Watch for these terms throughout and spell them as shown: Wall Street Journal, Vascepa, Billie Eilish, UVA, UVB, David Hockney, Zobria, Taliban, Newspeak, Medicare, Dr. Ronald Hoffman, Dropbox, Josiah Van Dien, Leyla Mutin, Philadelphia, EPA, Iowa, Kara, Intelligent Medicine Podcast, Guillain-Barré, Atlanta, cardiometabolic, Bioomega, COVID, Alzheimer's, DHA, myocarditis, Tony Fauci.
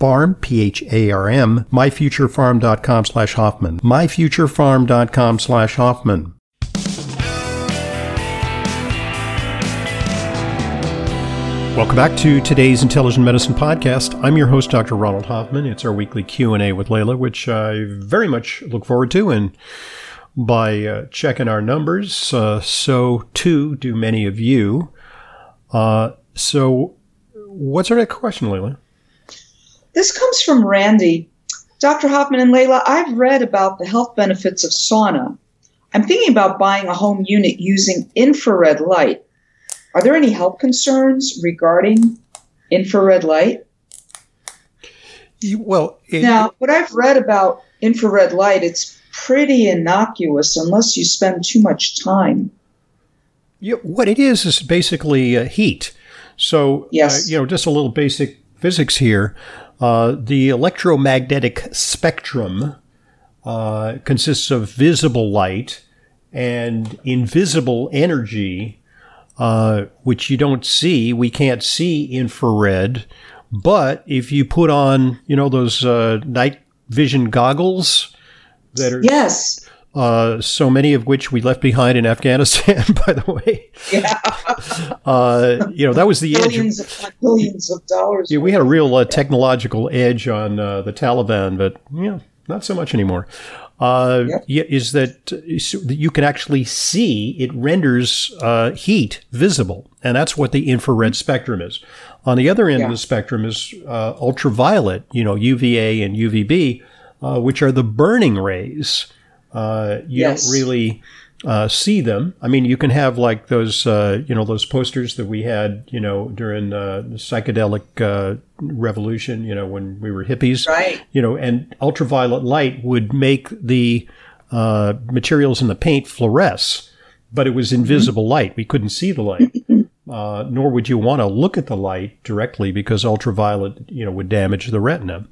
Farm, P-H-A-R-M, myfuturefarm.com/Hoffman, myfuturefarm.com/Hoffman. Welcome back to today's Intelligent Medicine Podcast. I'm your host, Dr. Ronald Hoffman. It's our weekly Q&A with Leyla, which I very much look forward to, and by checking our numbers, so too do many of you. So what's our next question, Leyla? This comes from Randy. Dr. Hoffman and Leyla, I've read about the health benefits of sauna. I'm thinking about buying a home unit using infrared light. Are there any health concerns regarding infrared light? Now, what I've read about infrared light, it's pretty innocuous unless you spend too much time. Yeah, what it is basically heat. So, yes. Just a little basic physics here. The electromagnetic spectrum consists of visible light and invisible energy, which you don't see. We can't see infrared. But if you put on, those night vision goggles that are... Yes. So many of which we left behind in Afghanistan, by the way. Yeah. That was the edge. Billions of dollars. Yeah, we had a real technological edge on the Taliban, but not so much anymore. Is that you can actually see it renders heat visible, and that's what the infrared spectrum is. On the other end of the spectrum is ultraviolet, UVA and UVB, which are the burning rays. Don't really see them. I mean, you can have like those, those posters that we had, during the psychedelic revolution, when we were hippies, right. And ultraviolet light would make the materials in the paint fluoresce, but it was invisible light. We couldn't see the light. Nor would you want to look at the light directly because ultraviolet, would damage the retina.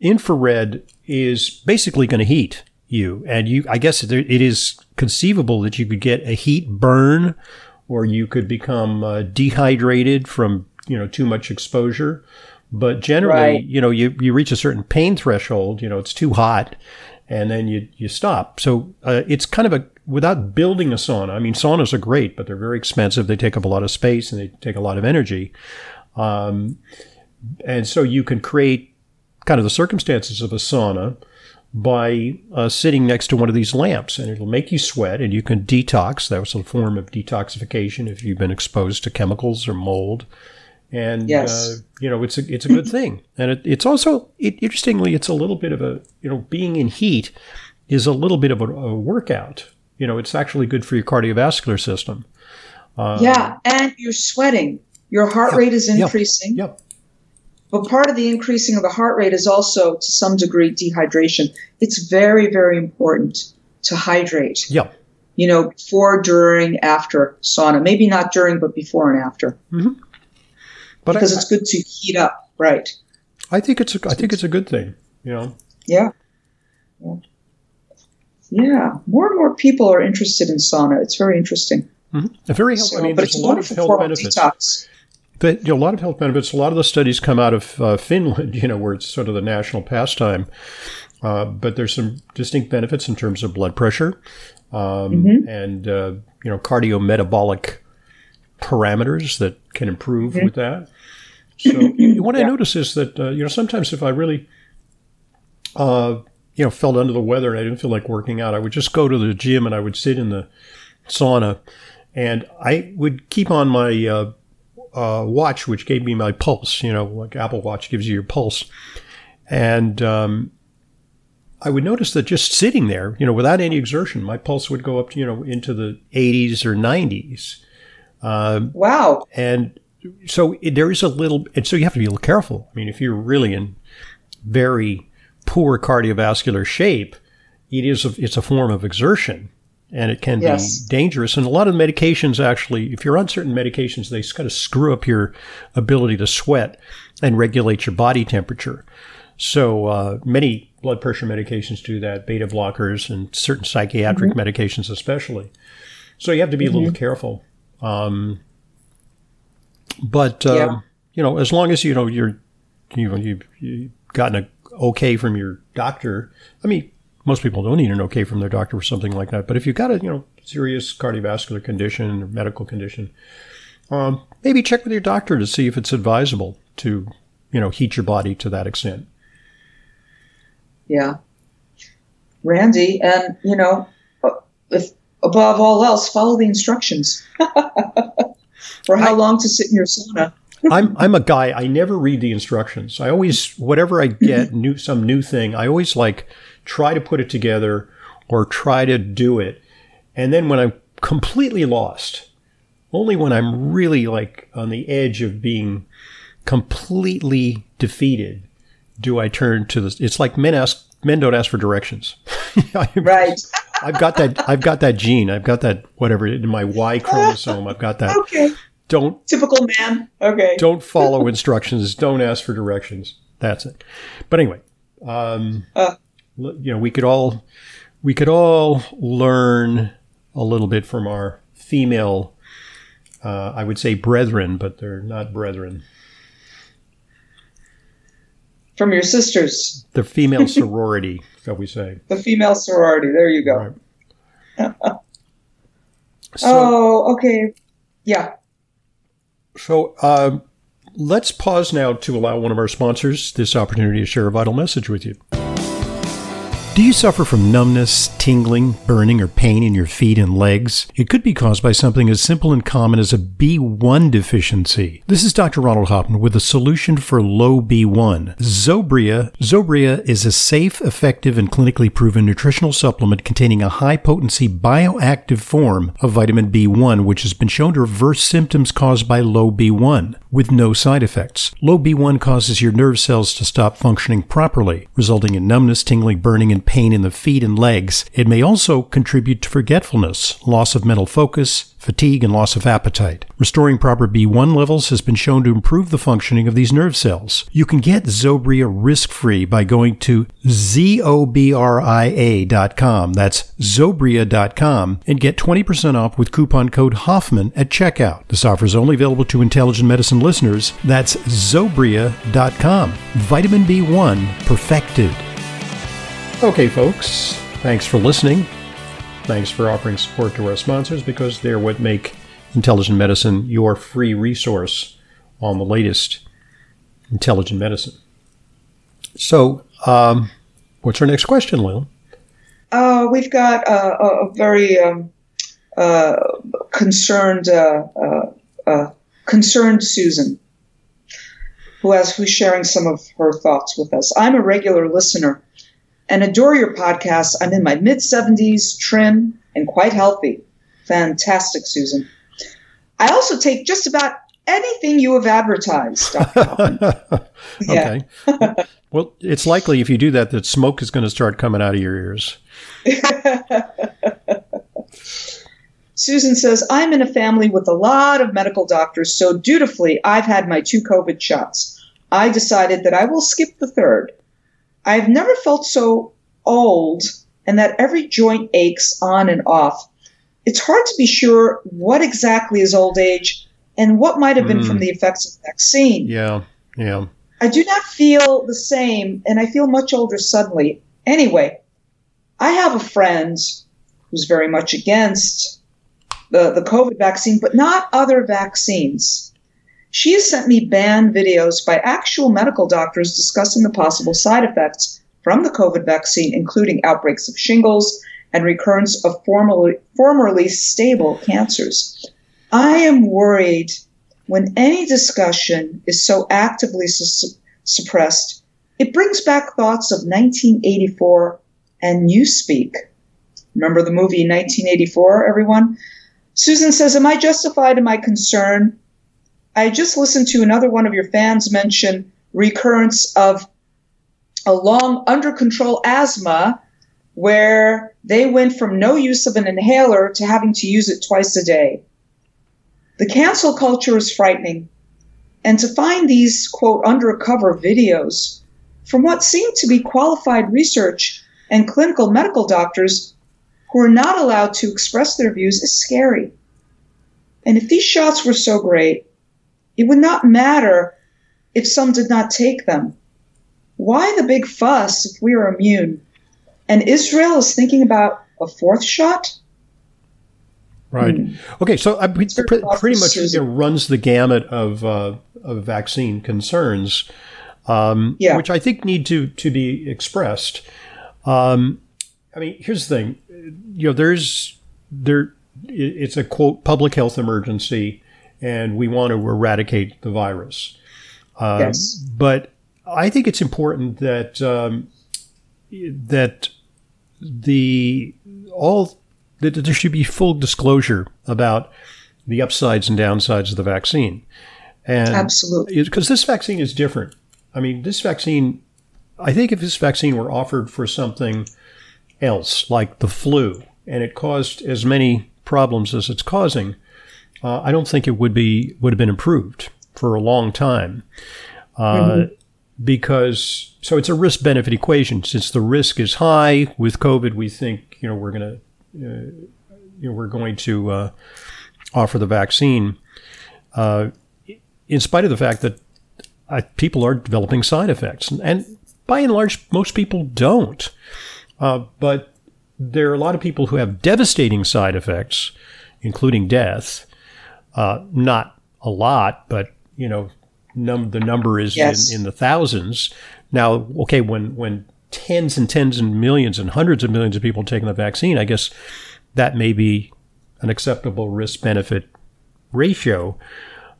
Infrared is basically going to heat you. And I guess it is conceivable that you could get a heat burn, or you could become dehydrated from, too much exposure. But generally, right. You reach a certain pain threshold, it's too hot, and then you stop. So it's kind of without building a sauna. I mean, saunas are great, but they're very expensive. They take up a lot of space and they take a lot of energy. And so you can create kind of the circumstances of a sauna by sitting next to one of these lamps, and it'll make you sweat and you can detox. That was a form of detoxification if you've been exposed to chemicals or mold. And, it's a good thing. And it's also, interestingly, it's a little bit of a, being in heat is a little bit of a workout. It's actually good for your cardiovascular system. And you're sweating. Your heart rate is increasing. Yep. Yeah. But part of the increasing of the heart rate is also, to some degree, dehydration. It's very, very important to hydrate. Yeah. Before, during, after sauna. Maybe not during, but before and after. Mm-hmm. But because it's good to heat up, right? I think it's a good thing. Yeah. More and more people are interested in sauna. It's very interesting. Mm-hmm. Very helpful. So, there's a lot of health benefits. Detox. But a lot of health benefits, a lot of the studies come out of Finland, where it's sort of the national pastime. But there's some distinct benefits in terms of blood pressure and, cardiometabolic parameters that can improve with that. So what I notice is that, sometimes if I really, you know, felt under the weather and I didn't feel like working out, I would just go to the gym and I would sit in the sauna, and I would keep on my watch, which gave me my pulse, you know, like Apple Watch gives you your pulse. And I would notice that just sitting there, you know, without any exertion, my pulse would go up to, you know, into the 80s or 90s. Wow. And so there is a little, and so you have to be a little careful. I mean, if you're really in very poor cardiovascular shape, it is, it's a form of exertion. And it can be dangerous. And a lot of medications actually, if you're on certain medications, they kind of screw up your ability to sweat and regulate your body temperature. So many blood pressure medications do that, beta blockers and certain psychiatric medications especially. So you have to be a little careful. You know, as long as, you know, you've gotten an okay from your doctor, I mean, most people don't need an okay from their doctor or something like that. But if you've got a, you know, serious cardiovascular condition or medical condition, maybe check with your doctor to see if it's advisable to, you know, heat your body to that extent. Yeah. Randy, and, you know, if above all else, follow the instructions for how long to sit in your sauna. I'm a guy, I never read the instructions. I always, whatever I get, some new thing, I always like try to put it together or try to do it. And then when I'm completely lost, only when I'm really like on the edge of being completely defeated, do I turn to this. It's like men don't ask for directions. Right. I've got that gene. I've got that, whatever, in my Y chromosome. I've got that. Okay. Don't typical man. Okay. Don't follow instructions. Don't ask for directions. That's it. But anyway, you know, we could all learn a little bit from our female, I would say brethren, but they're not brethren. From your sisters. The female sorority, shall we say? The female sorority. There you go. Right. Okay. Yeah. So let's pause now to allow one of our sponsors this opportunity to share a vital message with you. Do you suffer from numbness, tingling, burning, or pain in your feet and legs? It could be caused by something as simple and common as a B1 deficiency. This is Dr. Ronald Hoffman with a solution for low B1, Zobria. Zobria is a safe, effective, and clinically proven nutritional supplement containing a high-potency bioactive form of vitamin B1, which has been shown to reverse symptoms caused by low B1 with no side effects. Low B1 causes your nerve cells to stop functioning properly, resulting in numbness, tingling, burning, and pain in the feet and legs. It may also contribute to forgetfulness, loss of mental focus, fatigue, and loss of appetite. Restoring proper B1 levels has been shown to improve the functioning of these nerve cells. You can get Zobria risk-free by going to zobria.com, that's zobria.com, and get 20% off with coupon code Hoffman at checkout. This offer is only available to Intelligent Medicine listeners. That's zobria.com. Vitamin B1 perfected. Okay, folks, thanks for listening. Thanks for offering support to our sponsors, because they're what make Intelligent Medicine your free resource on the latest Intelligent Medicine. So, what's our next question, Lil? We've got a very concerned Susan, who's sharing some of her thoughts with us. I'm a regular listener and adore your podcast. I'm in my mid-70s, trim, and quite healthy. Fantastic, Susan. I also take just about anything you have advertised, Dr. Hoffman. Okay. Well, it's likely if you do that, that smoke is going to start coming out of your ears. Susan says, I'm in a family with a lot of medical doctors, so dutifully, I've had my 2 COVID shots. I decided that I will skip the third. I've never felt so old, and that every joint aches on and off. It's hard to be sure what exactly is old age and what might have been from the effects of the vaccine. Yeah. I do not feel the same, and I feel much older suddenly. Anyway, I have a friend who's very much against the COVID vaccine, but not other vaccines. She has sent me banned videos by actual medical doctors discussing the possible side effects from the COVID vaccine, including outbreaks of shingles and recurrence of formerly stable cancers. I am worried when any discussion is so actively suppressed, it brings back thoughts of 1984 and Newspeak. Remember the movie 1984, everyone? Susan says, am I justified in my concern? I just listened to another one of your fans mention recurrence of a long under-control asthma where they went from no use of an inhaler to having to use it twice a day. The cancel culture is frightening. And to find these, quote, undercover videos from what seem to be qualified research and clinical medical doctors who are not allowed to express their views is scary. And if these shots were so great, it would not matter if some did not take them. Why the big fuss if we are immune? And Israel is thinking about a fourth shot? Right. Okay, so pretty much it runs the gamut of vaccine concerns, which I think need to be expressed. I mean, here's the thing. You know, it's a, quote, public health emergency, and we want to eradicate the virus. Yes. But I think it's important that that there should be full disclosure about the upsides and downsides of the vaccine. And absolutely. Because this vaccine is different. I mean, this vaccine, I think if this vaccine were offered for something else, like the flu, and it caused as many problems as it's causing, I don't think it would have been improved for a long time. Because, so it's a risk-benefit equation. Since the risk is high with COVID, we think, we're going to offer the vaccine, in spite of the fact that people are developing side effects, and by and large, most people don't. But there are a lot of people who have devastating side effects, including death. Not a lot, but the number is in the thousands. Now, okay, when tens and tens and millions and hundreds of millions of people taking the vaccine, I guess that may be an acceptable risk-benefit ratio.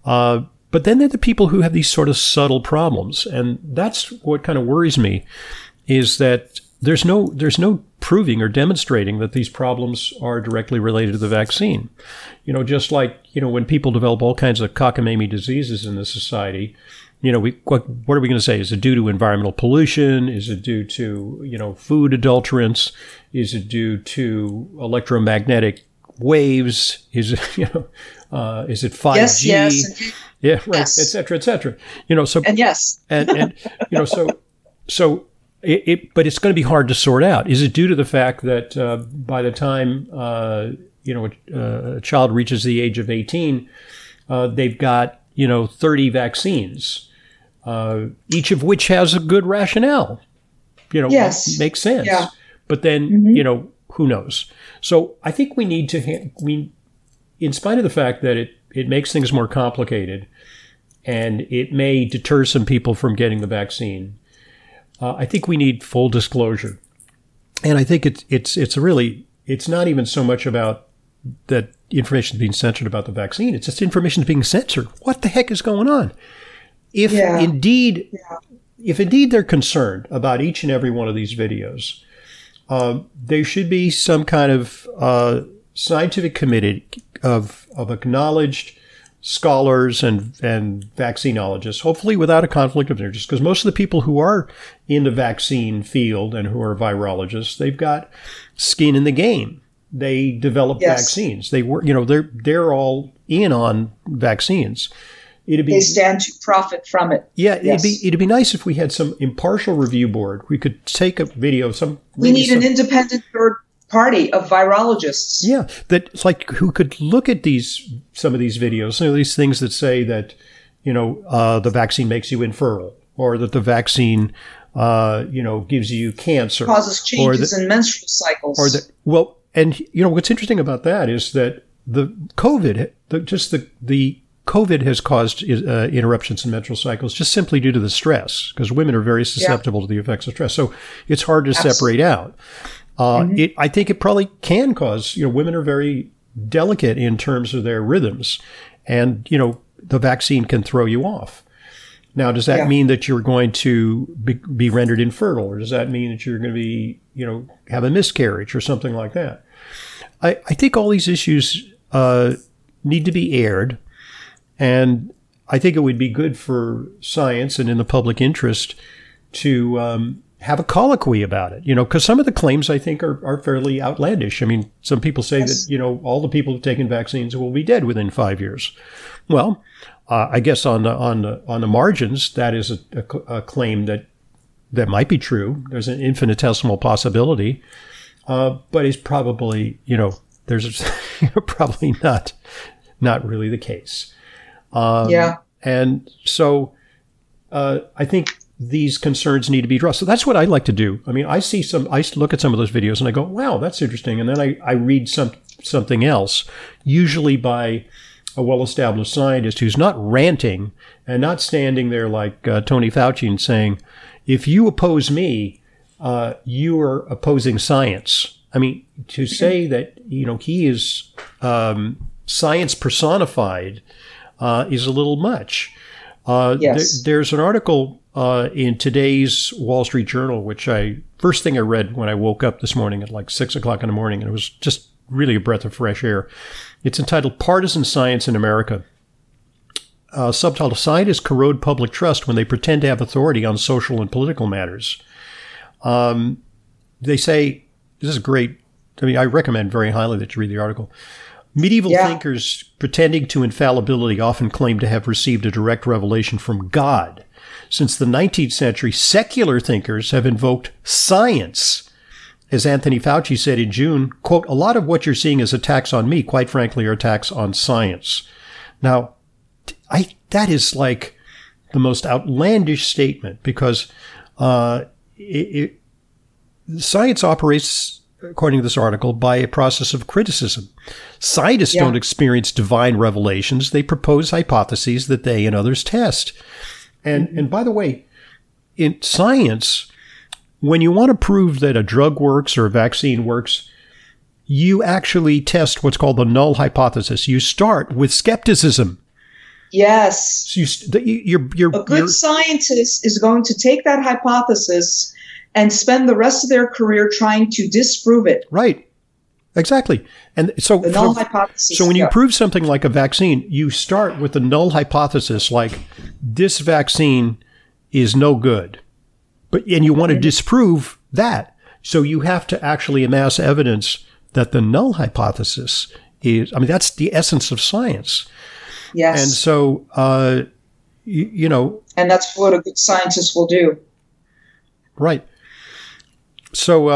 But then there are the people who have these sort of subtle problems. And that's what kind of worries me, is that there's no proving or demonstrating that these problems are directly related to the vaccine. Just like, when people develop all kinds of cockamamie diseases in this society, what are we going to say? Is it due to environmental pollution? Is it due to, food adulterants? Is it due to electromagnetic waves? Is it, is it 5G? Yes. Yeah, right, yes. Et cetera, et cetera. But it's going to be hard to sort out. Is it due to the fact that by the time, a child reaches the age of 18, they've got, 30 vaccines? Each of which has a good rationale, makes sense. Yeah. But then, who knows? So I think we need to, in spite of the fact that it makes things more complicated and it may deter some people from getting the vaccine, I think we need full disclosure. And I think it's not even so much about that information being censored about the vaccine. It's just information being censored. What the heck is going on? If indeed they're concerned about each and every one of these videos, there should be some kind of scientific committee of acknowledged scholars and vaccinologists, hopefully without a conflict of interest, because most of the people who are in the vaccine field and who are virologists, they've got skin in the game. They develop vaccines. They work. They're all in on vaccines. They stand to profit from it. Yeah, it'd be nice if we had some impartial review board. We could take a video of some. We need an independent third party of virologists. Yeah, that's like who could look at some of these videos, these things that say that the vaccine makes you infertile, or that the vaccine gives you cancer, causes changes in menstrual cycles, or that what's interesting about that is that the COVID, the COVID has caused interruptions in menstrual cycles just simply due to the stress, because women are very susceptible to the effects of stress. So it's hard to separate out. I think it probably can cause, women are very delicate in terms of their rhythms, and, the vaccine can throw you off. Now, does that mean that you're going to be rendered infertile, or does that mean that you're going to be, have a miscarriage or something like that? I think all these issues need to be aired, and I think it would be good for science and in the public interest to have a colloquy about it, because some of the claims I think are fairly outlandish. I mean, some people say that, all the people who've taken vaccines will be dead within 5 years. Well, I guess on the margins, that is a claim that might be true. There's an infinitesimal possibility, but it's probably probably not really the case. And so I think these concerns need to be addressed. So that's what I like to do. I mean, I look at some of those videos and I go, wow, that's interesting. And then I read something else, usually by a well-established scientist who's not ranting and not standing there like Tony Fauci and saying, if you oppose me, you are opposing science. I mean, to say that, he is science personified is a little much. There's an article in today's Wall Street Journal, which first thing I read when I woke up this morning at like 6:00 in the morning, and it was just really a breath of fresh air. It's entitled Partisan Science in America. Subtitle, Scientists Corrode Public Trust When They Pretend to Have Authority on Social and Political Matters. They say, this is great. I mean, I recommend very highly that you read the article. Medieval thinkers pretending to infallibility often claim to have received a direct revelation from God. Since the 19th century, secular thinkers have invoked science. As Anthony Fauci said in June, quote, a lot of what you're seeing is attacks on me, quite frankly, are attacks on science. Now, that is like the most outlandish statement, because science operates, according to this article, by a process of criticism. Scientists don't experience divine revelations. They propose hypotheses that they and others test. And by the way, in science, when you want to prove that a drug works or a vaccine works, you actually test what's called the null hypothesis. You start with skepticism. Yes. So a good scientist is going to take that hypothesis and spend the rest of their career trying to disprove it. Right. Exactly. And so the null hypothesis. So when you prove something like a vaccine, you start with the null hypothesis, like this vaccine is no good. And you want to disprove that. So you have to actually amass evidence that the null hypothesis is, that's the essence of science. Yes. And so, And that's what a good scientist will do. Right. So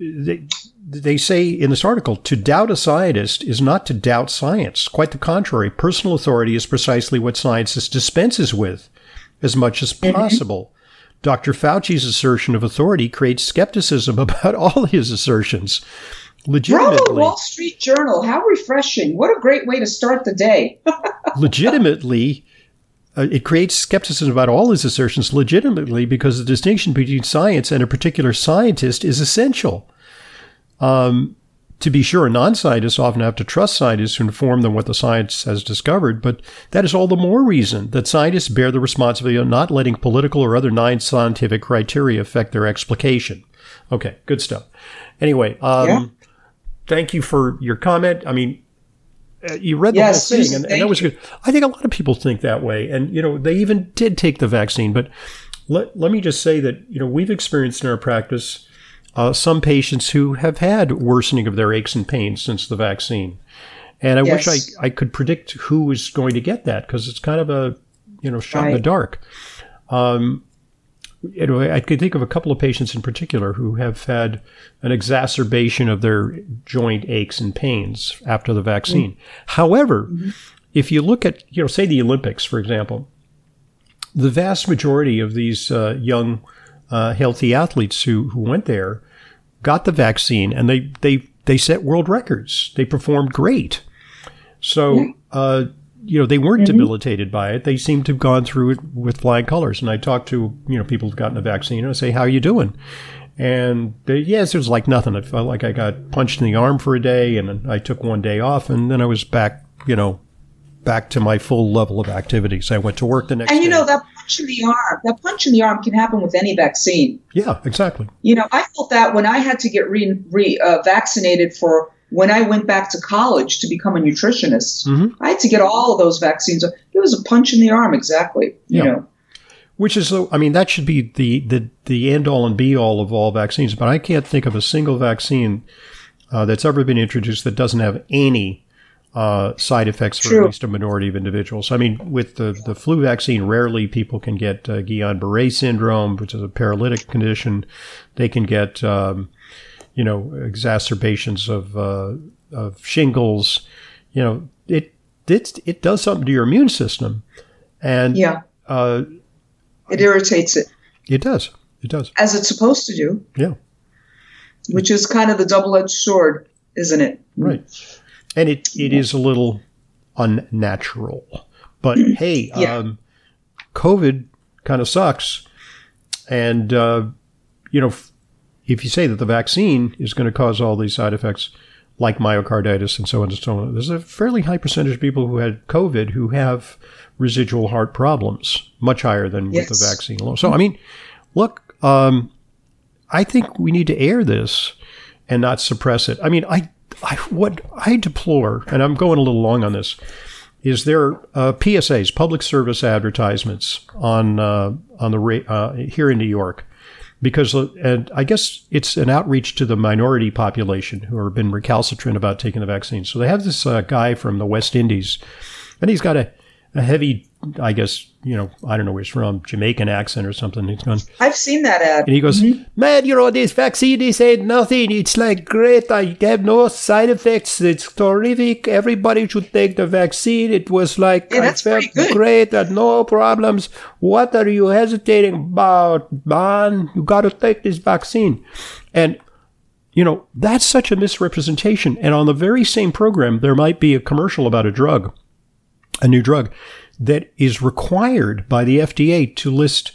they say in this article, to doubt a scientist is not to doubt science. Quite the contrary. Personal authority is precisely what science dispenses with as much as possible. Dr. Fauci's assertion of authority creates skepticism about all his assertions. Legitimately. Bravo, Wall Street Journal. How refreshing. What a great way to start the day. Legitimately, it creates skepticism about all his assertions legitimately, because the distinction between science and a particular scientist is essential. To be sure, non-scientists often have to trust scientists to inform them what the science has discovered, but that is all the more reason that scientists bear the responsibility of not letting political or other non-scientific criteria affect their explication. Okay, good stuff. Anyway, thank you for your comment. I mean, you read the whole thing, and that was good. I think a lot of people think that way, and they even did take the vaccine. But let me just say that we've experienced in our practice some patients who have had worsening of their aches and pains since the vaccine, and I wish I could predict who is going to get that, because it's kind of a shot in the dark. I could think of a couple of patients in particular who have had an exacerbation of their joint aches and pains after the vaccine. Mm-hmm. However, if you look at, say the Olympics, for example, the vast majority of these young, healthy athletes who went there got the vaccine, and they set world records. They performed great. So, they weren't debilitated by it. They seemed to have gone through it with flying colors. And I talked to, people who've gotten a vaccine, and I say, how are you doing? And it was like nothing. I felt like I got punched in the arm for a day, and I took one day off, and then I was back, back to my full level of activities. I went to work the next day. And, that punch in the arm can happen with any vaccine. Yeah, exactly. I felt that when I had to get vaccinated for when I went back to college to become a nutritionist. Mm-hmm. I had to get all of those vaccines. It was a punch in the arm, exactly, you know. Which is, that should be the end-all and be-all of all vaccines. But I can't think of a single vaccine that's ever been introduced that doesn't have any side effects for at least a minority of individuals. I mean, with the flu vaccine, rarely people can get Guillain-Barré syndrome, which is a paralytic condition. They can get, exacerbations of shingles. It does something to your immune system. And it irritates it. It does. It does. As it's supposed to do. Yeah. Which is kind of the double-edged sword, isn't it? Right. And it is a little unnatural. But, hey, COVID kind of sucks. And, if you say that the vaccine is going to cause all these side effects, like myocarditis and so on and so on, there's a fairly high percentage of people who had COVID who have residual heart problems, much higher than with the vaccine alone. So, look, I think we need to air this and not suppress it. What I deplore, and I'm going a little long on this, is there PSAs, public service advertisements on the here in New York. Because, and I guess it's an outreach to the minority population who have been recalcitrant about taking the vaccine. So they have this guy from the West Indies, and he's got a heavy, I guess, I don't know where he's from, Jamaican accent or something. He's gone. I've seen that ad. And he goes, man, this vaccine is nothing. It's like great. I have no side effects. It's terrific. Everybody should take the vaccine. It was like, I felt great. No problems. What are you hesitating about, man? You got to take this vaccine. And, that's such a misrepresentation. And on the very same program, there might be a commercial about a new drug that is required by the FDA to list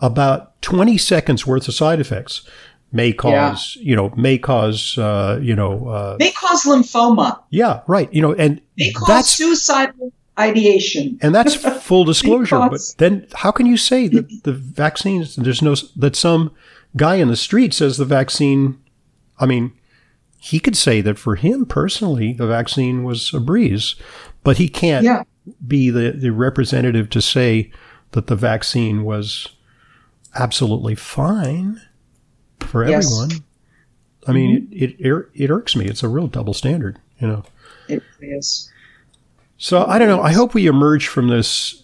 about 20 seconds worth of side effects. May cause lymphoma. Yeah, right. May cause suicidal ideation. And that's full disclosure. But then how can you say that the vaccine, that some guy in the street says the vaccine, he could say that for him personally, the vaccine was a breeze, but he can't. Yeah. Be the representative to say that the vaccine was absolutely fine for everyone. Yes. It irks me. It's a real double standard, It really is. So I don't know. I hope we emerge from this,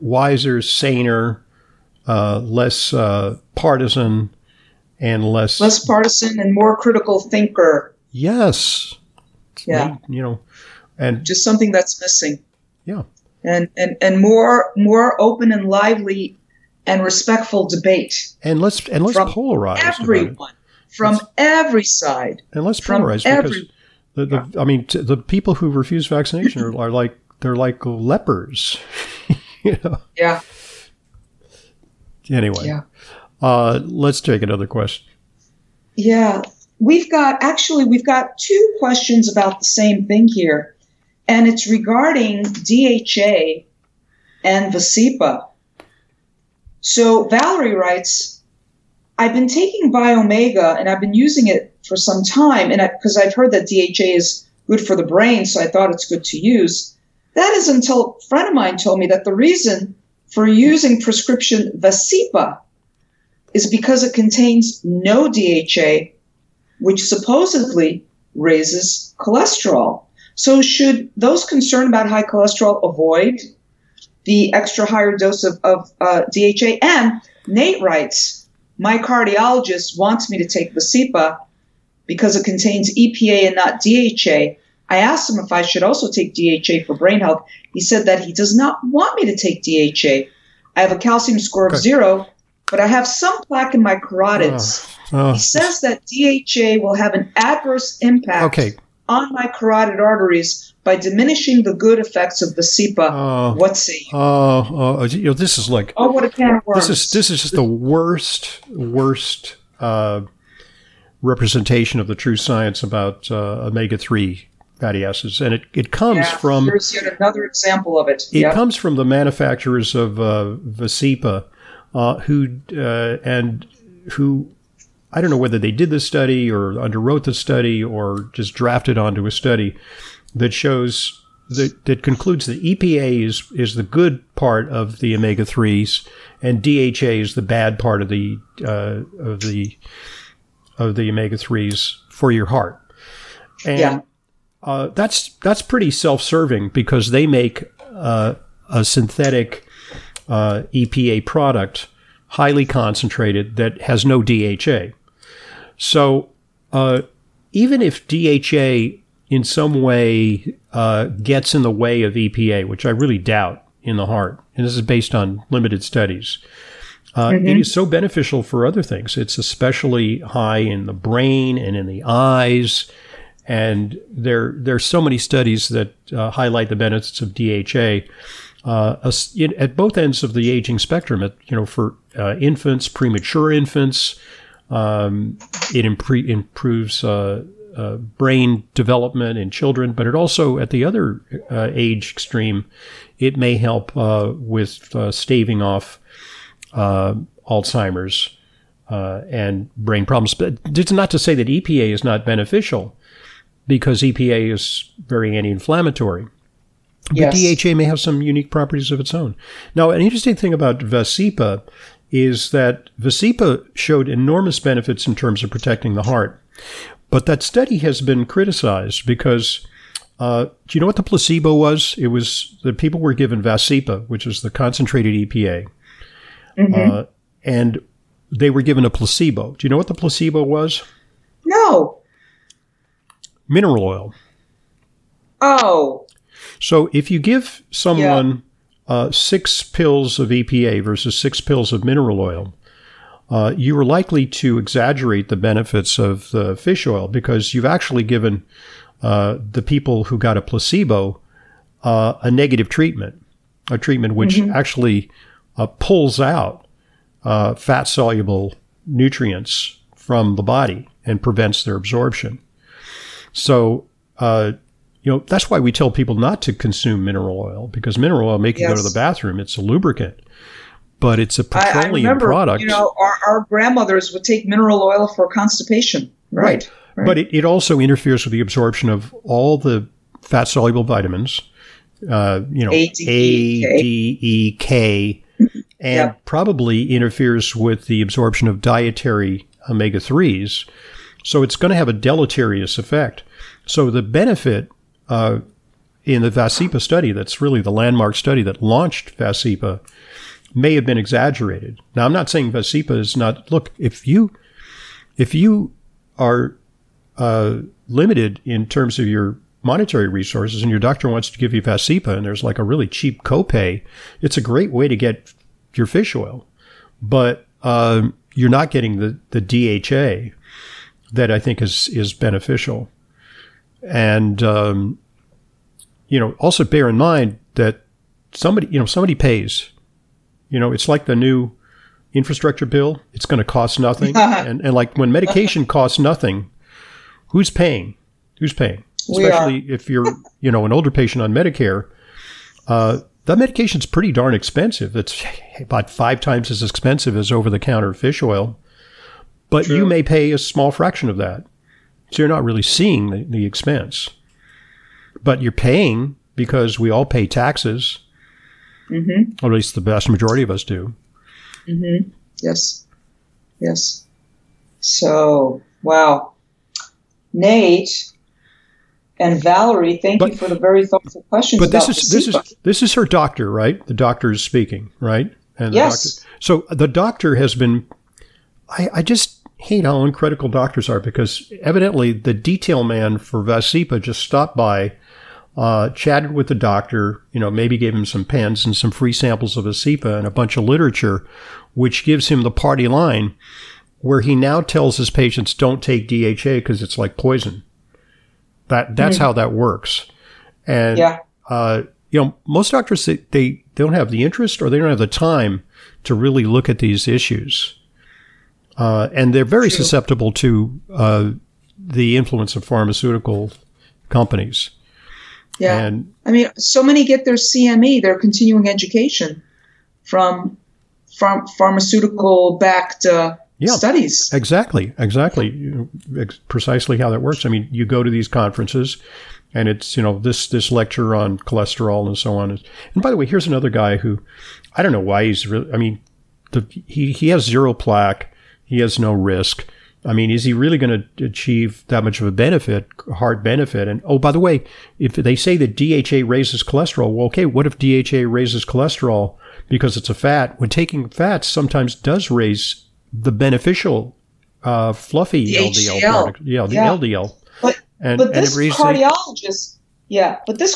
wiser, saner, less partisan and less partisan and more critical thinker. Yes. Yeah. And just something that's missing. Yeah. And more open and lively and respectful debate. And let's polarize everyone from every side. And let's polarize because the people who refuse vaccination are like they're like lepers. Yeah. Anyway. Yeah. Let's take another question. Yeah. We've got two questions about the same thing here. And it's regarding DHA and Vascepa. So Valerie writes, I've been taking Bioomega and I've been using it for some time because I've heard that DHA is good for the brain, so I thought it's good to use. That is until a friend of mine told me that the reason for using prescription Vascepa is because it contains no DHA, which supposedly raises cholesterol. So should those concerned about high cholesterol avoid the extra higher dose of DHA? And Nate writes, my cardiologist wants me to take Vascepa because it contains EPA and not DHA. I asked him if I should also take DHA for brain health. He said that he does not want me to take DHA. I have a calcium score of 0, but I have some plaque in my carotids. He says that DHA will have an adverse impact on my carotid arteries by diminishing the good effects of Vascepa. This is like, oh, what a can of worms. This is just the worst representation of the true science about omega-3 fatty acids, and it comes from. There's yet another example of it. It comes from the manufacturers of Vascepa, who I don't know whether they did the study or underwrote the study or just drafted onto a study that shows that concludes that EPA is the good part of the omega-3s and DHA is the bad part of the omega-3s for your heart. And that's pretty self-serving because they make a synthetic EPA product, highly concentrated, that has no DHA. So even if DHA in some way gets in the way of EPA, which I really doubt in the heart, and this is based on limited studies, it is so beneficial for other things. It's especially high in the brain and in the eyes. And there's so many studies that highlight the benefits of DHA at both ends of the aging spectrum. For infants, premature infants, it improves brain development in children, but it also, at the other age extreme, it may help with staving off Alzheimer's and brain problems. But it's not to say that EPA is not beneficial, because EPA is very anti-inflammatory. But DHA may have some unique properties of its own. Now, an interesting thing about Vascepa is that Vascepa showed enormous benefits in terms of protecting the heart. But that study has been criticized because, do you know what the placebo was? It was the people were given Vascepa, which is the concentrated EPA, and they were given a placebo. Do you know what the placebo was? No. Mineral oil. Oh. So if you give someone 6 pills of EPA versus 6 pills of mineral oil, you are likely to exaggerate the benefits of the fish oil because you've actually given the people who got a placebo a negative treatment, a treatment which actually pulls out fat-soluble nutrients from the body and prevents their absorption. So, that's why we tell people not to consume mineral oil, because mineral oil make you go to the bathroom. It's a lubricant, but it's a petroleum product. Our grandmothers would take mineral oil for constipation. Right. But it also interferes with the absorption of all the fat-soluble vitamins, A, D, E, K, and probably interferes with the absorption of dietary omega-3s. So it's going to have a deleterious effect. So the benefit in the Vascepa study, that's really the landmark study that launched Vascepa, may have been exaggerated. Now, I'm not saying Vascepa is not. Look, if you are limited in terms of your monetary resources and your doctor wants to give you Vascepa and there's like a really cheap copay, it's a great way to get your fish oil. But you're not getting the DHA that I think is beneficial. And, also bear in mind that somebody pays. It's like the new infrastructure bill. It's going to cost nothing. and like when medication costs nothing, who's paying? Especially if you're, an older patient on Medicare, that medication's pretty darn expensive. It's about 5 times as expensive as over-the-counter fish oil. But you may pay a small fraction of that. So you're not really seeing the expense. But you're paying because we all pay taxes, or at least the vast majority of us do. Yes. So, wow. Nate and Valerie, thank you for the very thoughtful questions. But this is her doctor, right? The doctor is speaking, right? And yes. The doctor has been... I just hate how uncritical doctors are because evidently the detail man for Vascepa just stopped by, chatted with the doctor, maybe gave him some pens and some free samples of Vascepa and a bunch of literature, which gives him the party line where he now tells his patients don't take DHA because it's like poison. That's how that works. And, you know, most doctors, they don't have the interest or they don't have the time to really look at these issues. And they're very susceptible to the influence of pharmaceutical companies. Yeah. And, I mean, so many get their CME, their continuing education, from pharmaceutical-backed studies. Exactly. Precisely how that works. I mean, you go to these conferences, and it's, you know, this lecture on cholesterol and so on. And by the way, here's another guy who, I don't know why he's really, I mean, he has zero plaque. He has no risk. I mean, is he really going to achieve that much of a benefit, hard benefit? And, oh, by the way, if they say that DHA raises cholesterol, well, okay, what if DHA raises cholesterol because it's a fat? When taking fats sometimes does raise the beneficial fluffy LDL product. Yeah, the LDL. But this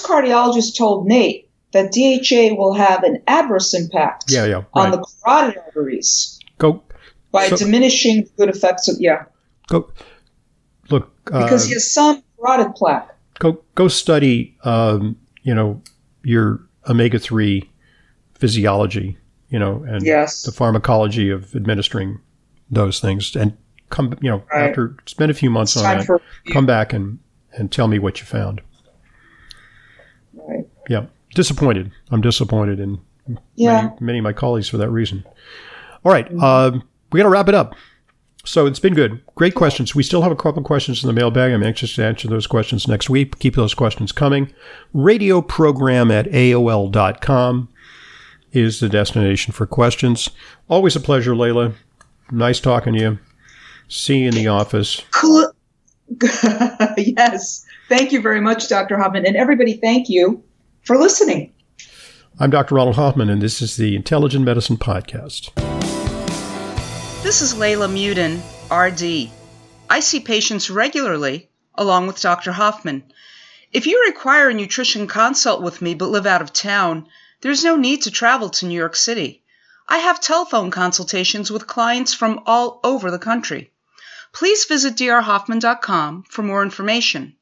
cardiologist told Nate that DHA will have an adverse impact on the carotid arteries. Diminishing the good effects of because he has some carotid plaque. Go study your omega-3 physiology, and the pharmacology of administering those things, and come after spend a few months on that, come back and tell me what you found. Right. Yeah. Disappointed. I'm disappointed in many of my colleagues for that reason. All right. We got to wrap it up. So it's been good. Great questions. We still have a couple questions in the mailbag. I'm anxious to answer those questions next week. Keep those questions coming. Radioprogram@AOL.com is the destination for questions. Always a pleasure, Leyla. Nice talking to you. See you in the office. Cool. Yes. Thank you very much, Dr. Hoffman. And everybody, thank you for listening. I'm Dr. Ronald Hoffman, and this is the Intelligent Medicine Podcast. This is Leyla Mutin, RD. I see patients regularly, along with Dr. Hoffman. If you require a nutrition consult with me but live out of town, there's no need to travel to New York City. I have telephone consultations with clients from all over the country. Please visit drhoffman.com for more information.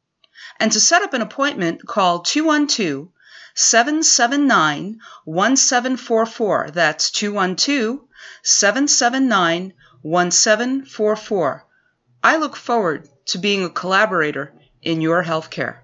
And to set up an appointment, call 212-779-1744. That's 212-779-1744. I look forward to being a collaborator in your healthcare.